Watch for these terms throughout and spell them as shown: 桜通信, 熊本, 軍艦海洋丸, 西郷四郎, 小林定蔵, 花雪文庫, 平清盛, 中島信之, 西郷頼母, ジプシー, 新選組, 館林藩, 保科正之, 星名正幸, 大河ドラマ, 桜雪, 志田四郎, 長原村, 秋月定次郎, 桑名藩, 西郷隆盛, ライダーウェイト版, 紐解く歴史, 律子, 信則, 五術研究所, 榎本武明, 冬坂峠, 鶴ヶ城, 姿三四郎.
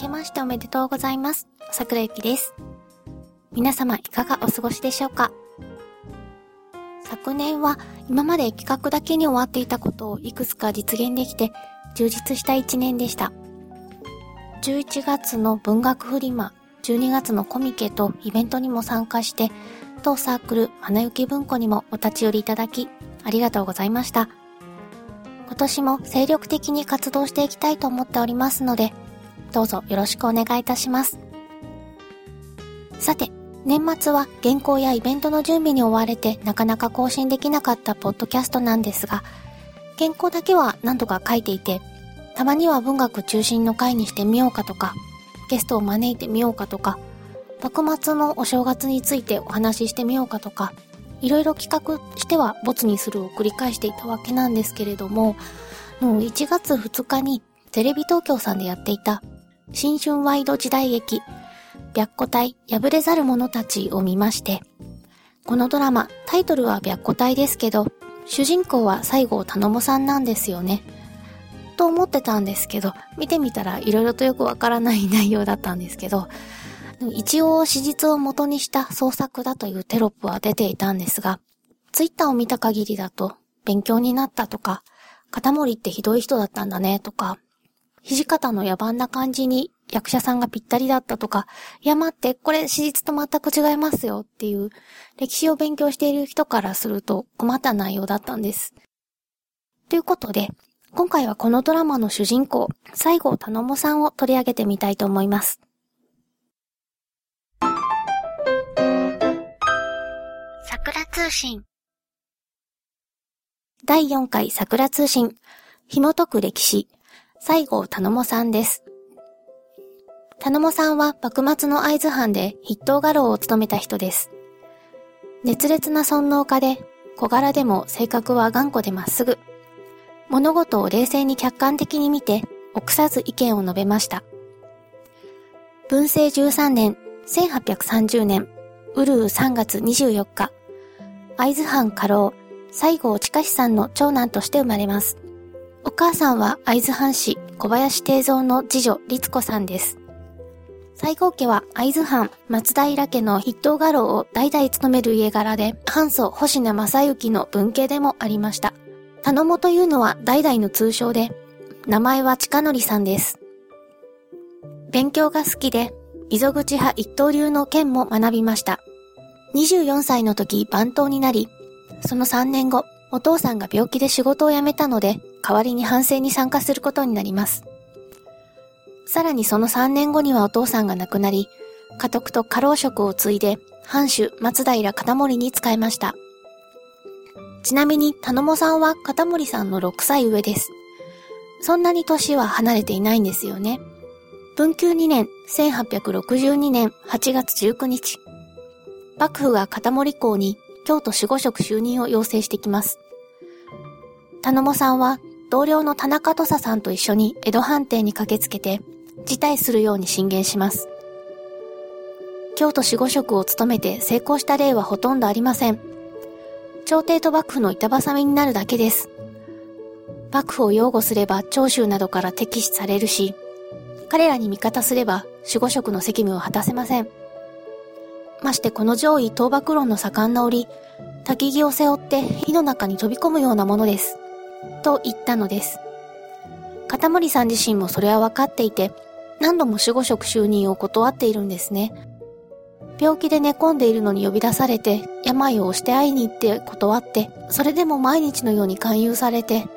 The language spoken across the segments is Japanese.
けましておめでとうございます。桜雪です。皆様いかがお過ごしでしょうか。昨年は今まで企画だけに終わっていたことをいくつか実現できて充実した一年でした。11月の文学フリマ、12月のコミケとイベントにも参加して、当サークル花雪文庫にもお立ち寄りいただきありがとうございました。今年も精力的に活動していきたいと思っておりますので、どうぞよろしくお願いいたします。さて、年末は原稿やイベントの準備に追われてなかなか更新できなかったポッドキャストなんですが、原稿だけは何とか書いていて、たまには文学中心の回にしてみようかとか、ゲストを招いてみようかとか、幕末のお正月についてお話ししてみようかとか、いろいろ企画してはボツにするを繰り返していたわけなんですけれども、1月2日にテレビ東京さんでやっていた新春ワイド時代劇白虎隊破れざる者たちを見まして、このドラマ、タイトルは白虎隊ですけど主人公は西郷頼母さんなんですよねと思ってたんですけど、見てみたらいろいろとよくわからない内容だったんですけど、一応史実を元にした創作だというテロップは出ていたんですが、ツイッターを見た限りだと勉強になったとか、片森ってひどい人だったんだねとか、土方の野蛮な感じに役者さんがぴったりだったとか、いや待ってこれ史実と全く違いますよっていう、歴史を勉強している人からすると困った内容だったんです。ということで今回はこのドラマの主人公西郷頼母さんを取り上げてみたいと思います。桜通信第4回桜通信、紐解く歴史、西郷頼母さんです。頼母さんは幕末の会津藩で筆頭家老を務めた人です。熱烈な尊王家で小柄でも性格は頑固でまっすぐ、物事を冷静に客観的に見て臆さず意見を述べました。文政13年1830年うるう3月24日会津藩家老西郷親さんの長男として生まれます。お母さんは会津藩士小林定蔵の次女律子さんです。西郷家は会津藩松平家の筆頭家老を代々務める家柄で、藩祖星名正幸の文家でもありました。頼母というのは代々の通称で、名前は親則さんです。勉強が好きで溝口派一刀流の剣も学びました。24歳の時番頭になり、その3年後、お父さんが病気で仕事を辞めたので、代わりに藩政に参加することになります。さらにその3年後にはお父さんが亡くなり、家督と家老職を継いで、藩主松平片森に仕えました。ちなみに頼母さんは片森さんの6歳上です。そんなに年は離れていないんですよね。文久2年1862年8月19日、幕府が片森公に京都守護職就任を要請してきます。頼母さんは同僚の田中土佐さんと一緒に江戸藩邸に駆けつけて辞退するように進言します。京都守護職を務めて成功した例はほとんどありません。朝廷と幕府の板挟みになるだけです。幕府を擁護すれば長州などから敵視されるし、彼らに味方すれば守護職の責務を果たせません。ましてこの上位倒幕論の盛んな折、焚木を背負って火の中に飛び込むようなものですと言ったのです。片森さん自身もそれは分かっていて、何度も守護職就任を断っているんですね。病気で寝込んでいるのに呼び出されて、病を押して会いに行って断って、それでも毎日のように勧誘されて、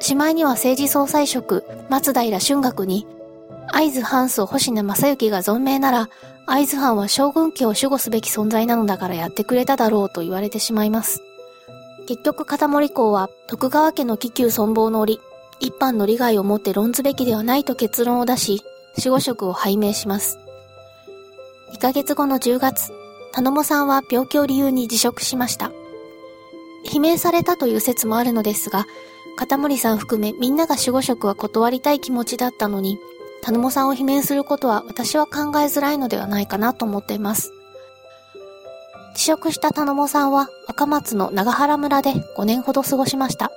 しまいには政治総裁職松平春岳に、会津藩祖星名正幸が存命なら会津藩は将軍家を守護すべき存在なのだからやってくれただろうと言われてしまいます。結局片森公は徳川家の危急存亡の折、一般の利害をもって論ずべきではないと結論を出し、守護職を拝命します。2ヶ月後の10月、頼母さんは病気を理由に辞職しました。罷免されたという説もあるのですが、片森さん含めみんなが守護職は断りたい気持ちだったのに、頼母さんを罷免することは私は考えづらいのではないかなと思っています。辞職した頼母さんは若松の長原村で5年ほど過ごしました。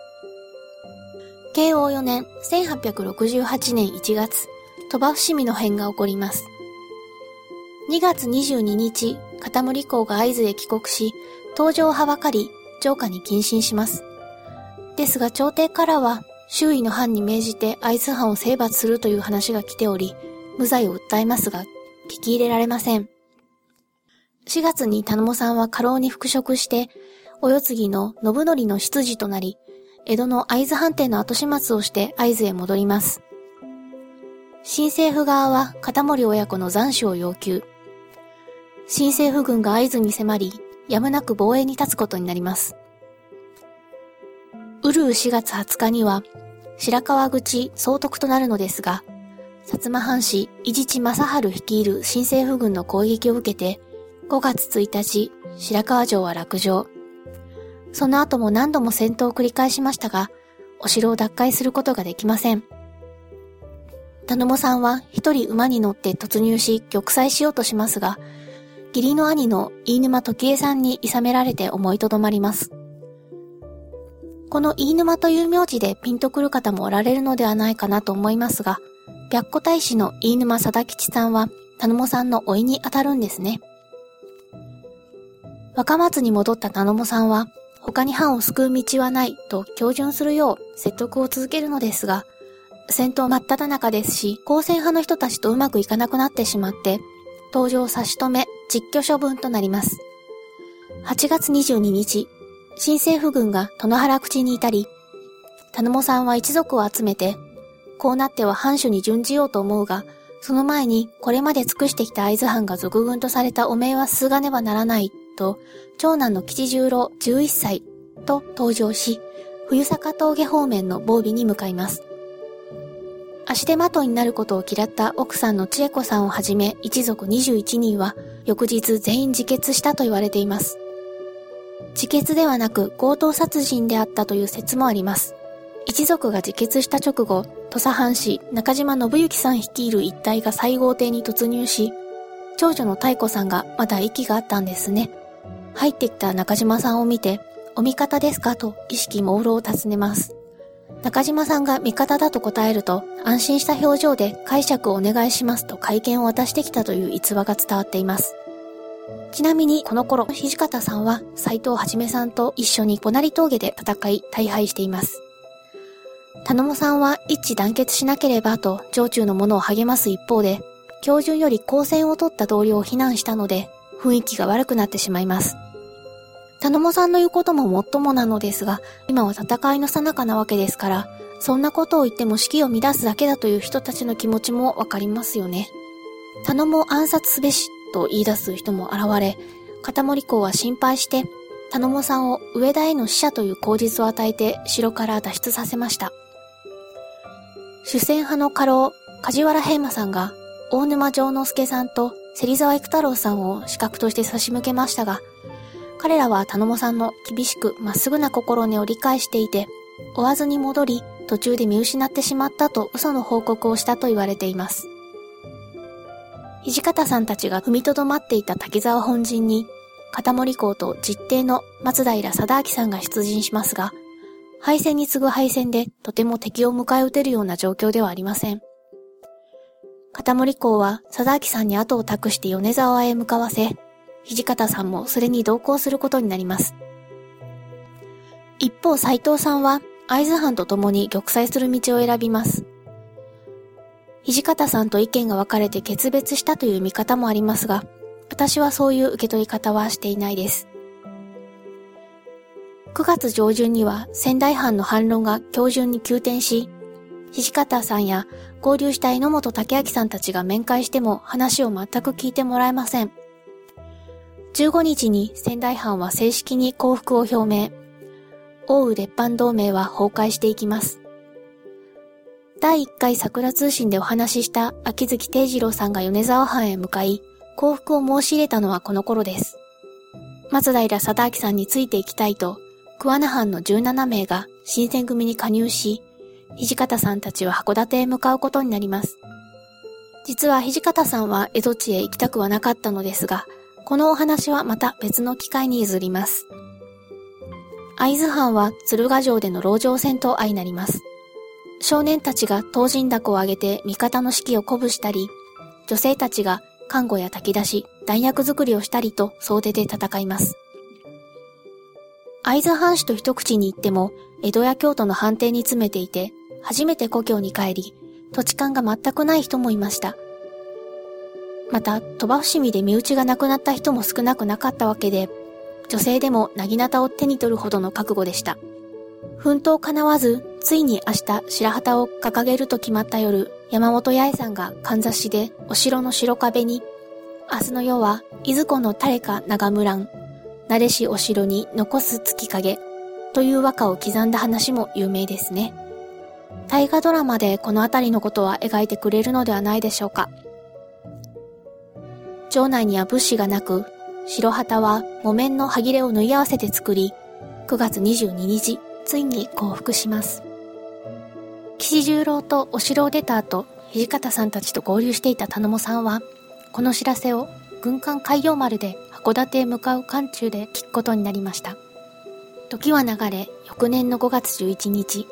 慶応4年1868年1月、鳥羽伏見の変が起こります。2月22日、片森公が会津へ帰国し、登城をはばかり、城下に謹慎します。ですが朝廷からは、周囲の藩に命じて会津藩を征伐するという話が来ており、無罪を訴えますが、聞き入れられません。4月に田野さんは過労に復職して、お世継ぎの信則の執事となり、江戸の会津藩邸の後始末をして会津へ戻ります。新政府側は片森親子の斬首を要求。新政府軍が会津に迫り、やむなく防衛に立つことになります。うるう4月20日には、白河口総督となるのですが、薩摩藩士伊地知正春率いる新政府軍の攻撃を受けて、5月1日、白河城は落城。その後も何度も戦闘を繰り返しましたが、お城を奪回することができません。田野さんは一人馬に乗って突入し玉砕しようとしますが、義理の兄の飯沼時江さんに諌められて思いとどまります。この飯沼という名字でピンとくる方もおられるのではないかなと思いますが、白虎大使の飯沼貞吉さんは田野さんの甥にあたるんですね。若松に戻った田野さんは、他に藩を救う道はないと恭順するよう説得を続けるのですが、戦闘真っ只中ですし、抗戦派の人たちとうまくいかなくなってしまって、登城を差し止め、実居処分となります。8月22日、新政府軍が殿原口にいたり、田野さんは一族を集めて、こうなっては藩主に準じようと思うが、その前にこれまで尽くしてきた会津藩が賊軍とされた汚名はすがねばならないと、長男の吉十郎11歳と登城し、冬坂峠方面の防備に向かいます。足手まといになることを嫌った奥さんの千恵子さんをはじめ一族21人は翌日全員自決したと言われています。自決ではなく強盗殺人であったという説もあります。一族が自決した直後、土佐藩士中島信之さん率いる一帯が西郷邸に突入し、長女の妙子さんがまだ息があったんですね。入ってきた中島さんを見て、お味方ですかと意識朦朧を尋ねます。中島さんが味方だと答えると、安心した表情で解釈をお願いしますと会見を渡してきたという逸話が伝わっています。ちなみにこの頃、土方さんは斎藤はじめさんと一緒にボナリ峠で戦い大敗しています。田野さんは一致団結しなければと城中の者を励ます一方で、教順より高専を取った同僚を非難したので、雰囲気が悪くなってしまいます。田野さんの言うことももっともなのですが、今は戦いの最中なわけですから、そんなことを言っても士気を乱すだけだという人たちの気持ちもわかりますよね。田野も暗殺すべしと言い出す人も現れ、片森公は心配して、田野さんを上田への使者という口実を与えて城から脱出させました。主戦派の家老、梶原平馬さんが、大沼丈之助さんと芹沢育太郎さんを刺客として差し向けましたが、彼らは田野さんの厳しくまっすぐな心根を理解していて、追わずに戻り、途中で見失ってしまったと嘘の報告をしたと言われています。土方さんたちが踏みとどまっていた滝沢本陣に、片森公と実弟の松平貞明さんが出陣しますが、敗戦に次ぐ敗戦でとても敵を迎え撃てるような状況ではありません。片森公は貞明さんに後を託して米沢へ向かわせ、土方さんもそれに同行することになります。一方、斎藤さんは会津藩と共に玉砕する道を選びます。土方さんと意見が分かれて決別したという見方もありますが、私はそういう受け取り方はしていないです。9月上旬には仙台藩の反論が今日中に急転し、土方さんや合流した榎本武明さんたちが面会しても話を全く聞いてもらえません。15日に仙台藩は正式に降伏を表明。奥羽列藩同盟は崩壊していきます。第1回桜通信でお話しした秋月定次郎さんが米沢藩へ向かい、降伏を申し入れたのはこの頃です。松平定明さんについていきたいと、桑名藩の17名が新選組に加入し、土方さんたちは函館へ向かうことになります。実は土方さんは蝦夷地へ行きたくはなかったのですが、このお話はまた別の機会に譲ります。会津藩は鶴ヶ城での籠城戦と相なります。少年たちが唐人凧をあげて味方の士気を鼓舞したり、女性たちが看護や炊き出し、弾薬作りをしたりと総出で戦います。会津藩士と一口に言っても、江戸や京都の藩邸に詰めていて、初めて故郷に帰り、土地勘が全くない人もいました。また、鳥羽伏見で身内が亡くなった人も少なくなかったわけで、女性でも薙刀を手に取るほどの覚悟でした。奮闘叶わず、ついに明日白旗を掲げると決まった夜、山本八重さんがかんざしでお城の白壁に、明日の夜は、いずこの誰か長むらん、なれしお城に残す月影、という和歌を刻んだ話も有名ですね。大河ドラマでこのあたりのことは描いてくれるのではないでしょうか。城内には物資がなく、白旗は木綿のはぎれを縫い合わせて作り、9月22日、ついに降伏します。岸十郎とお城を出た後、土方さんたちと合流していた頼母さんは、この知らせを軍艦海洋丸で函館へ向かう艦中で聞くことになりました。時は流れ、翌年の5月11日、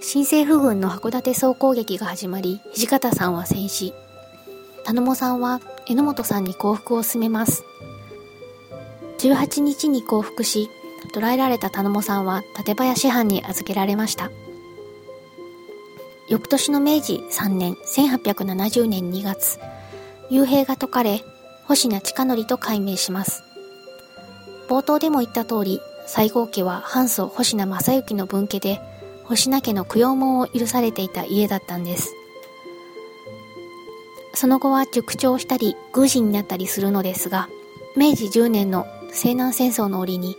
新政府軍の函館総攻撃が始まり、土方さんは戦死。頼母さんは榎本さんに降伏を勧めます。18日に降伏し、捕らえられた頼母さんは館林藩に預けられました。翌年の明治3年1870年2月、幽閉が解かれ、保科親則と改名します。冒頭でも言った通り、西郷家は藩祖保科正之の分家で、保科家の供養門を許されていた家だったんです。その後は塾長をしたり、宮司になったりするのですが、明治10年の西南戦争の折に、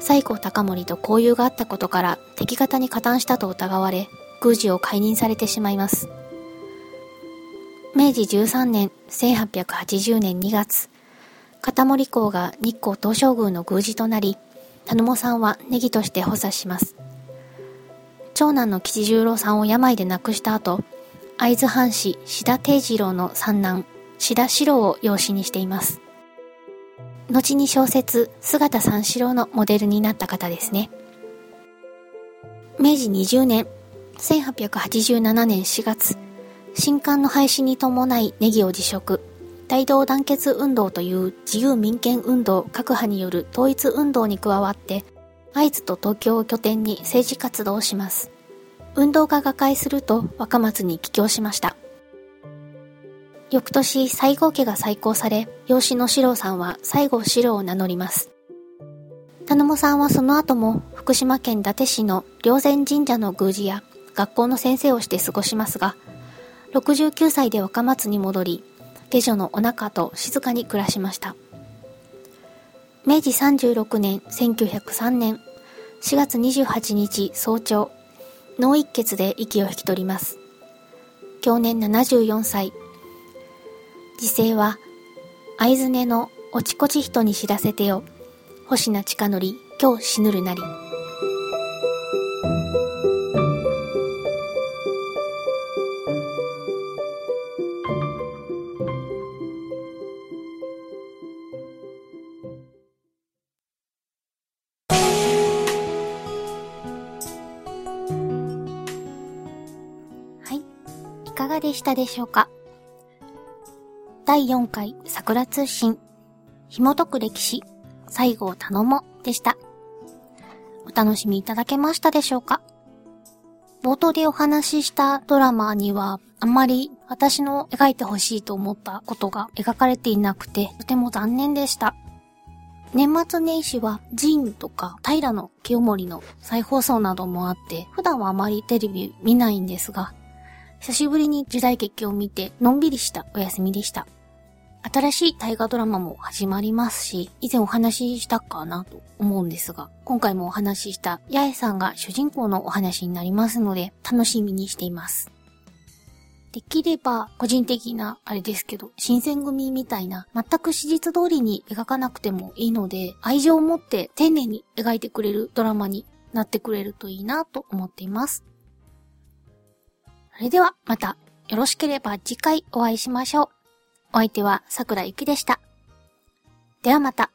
西郷隆盛と交友があったことから敵方に加担したと疑われ、宮司を解任されてしまいます。明治13年1880年2月、片森公が日光東照宮の宮司となり、頼母さんはネギとして補佐します。長男の吉十郎さんを病で亡くした後、会津藩士志田貞次郎の三男、志田四郎を養子にしています。後に小説、姿三四郎のモデルになった方ですね。明治20年、1887年4月、新館の廃止に伴いネギを辞職、大同団結運動という自由民権運動各派による統一運動に加わって、会津と東京を拠点に政治活動をします。運動が瓦解すると若松に帰郷しました。翌年、西郷家が再興され、養子の四郎さんは西郷四郎を名乗ります。頼母さんはその後も福島県伊達市の霊山神社の宮司や学校の先生をして過ごしますが、69歳で若松に戻り、下女のお仲と静かに暮らしました。明治36年1903年4月28日早朝、脳一血で息を引き取ります。享年74歳。時世は、会津根のおちこち人に知らせてよ、保科親則、今日死ぬるなり。いかがでしたでしょうか。第4回桜通信、紐解く歴史、西郷頼母でした。お楽しみいただけましたでしょうか。冒頭でお話ししたドラマにはあんまり私の描いてほしいと思ったことが描かれていなくて、とても残念でした。年末年始はジーンとか平清盛の再放送などもあって、普段はあまりテレビ見ないんですが、久しぶりに時代劇を見てのんびりしたお休みでした。新しい大河ドラマも始まりますし、以前お話ししたかなと思うんですが、今回もお話しした八重さんが主人公のお話になりますので、楽しみにしています。できれば、個人的なあれですけど、新選組みたいな、全く史実通りに描かなくてもいいので、愛情を持って丁寧に描いてくれるドラマになってくれるといいなと思っています。それでは、また、よろしければ次回お会いしましょう。お相手は桜ゆきでした。ではまた。